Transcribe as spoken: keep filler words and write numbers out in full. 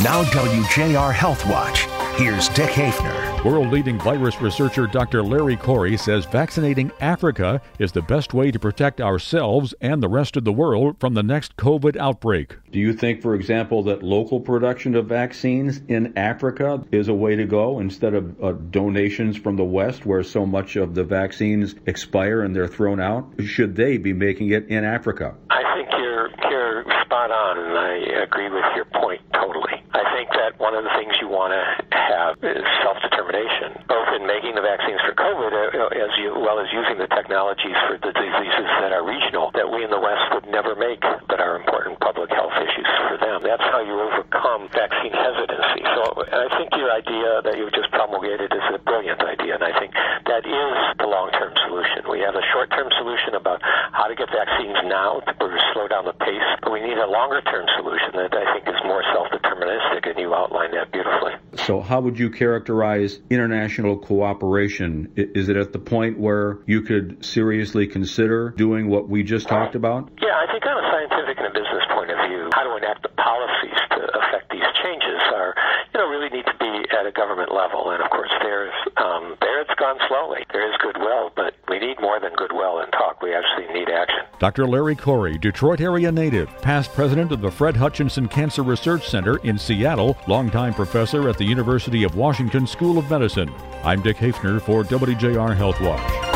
Now W J R Health Watch. Here's Dick Hafner. World-leading virus researcher Doctor Larry Corey says vaccinating Africa is the best way to protect ourselves and the rest of the world from the next COVID outbreak. Do you think, for example, that local production of vaccines in Africa is a way to go instead of uh, donations from the West, where so much of the vaccines expire and they're thrown out? Should they be making it in Africa? I think you're, you're spot on, and I agree with your point totally. I think that one of the things you want to is self-determination, both in making the vaccines for COVID as well as using the technologies for the diseases that are regional that we in the West would never make but are important public health issues for them. That's how you overcome vaccine hesitancy. So I think your idea that you've just promulgated is a brilliant idea, and I think that is the long-term solution. We have a short-term solution about how to get vaccines now to slow down the pace, but we need a longer-term solution that I think is more self-deterministic, and you outlined that beautifully. So how would you characterize international cooperation? Is it at the point where you could seriously consider doing what we just talked about? Yeah, I think on a scientific and a business point of view, how to enact the policies to affect these changes are, you know, really need to be at a government level. And, of course, there's, um, there it's gone slowly. There is goodwill, but we need more than goodwill and talk. We actually need action. Doctor Larry Corey, Detroit area native, past president of the Fred Hutchinson Cancer Research Center in Seattle, longtime professor at the University of Washington School of Medicine. I'm Dick Hafner for W J R Health Watch.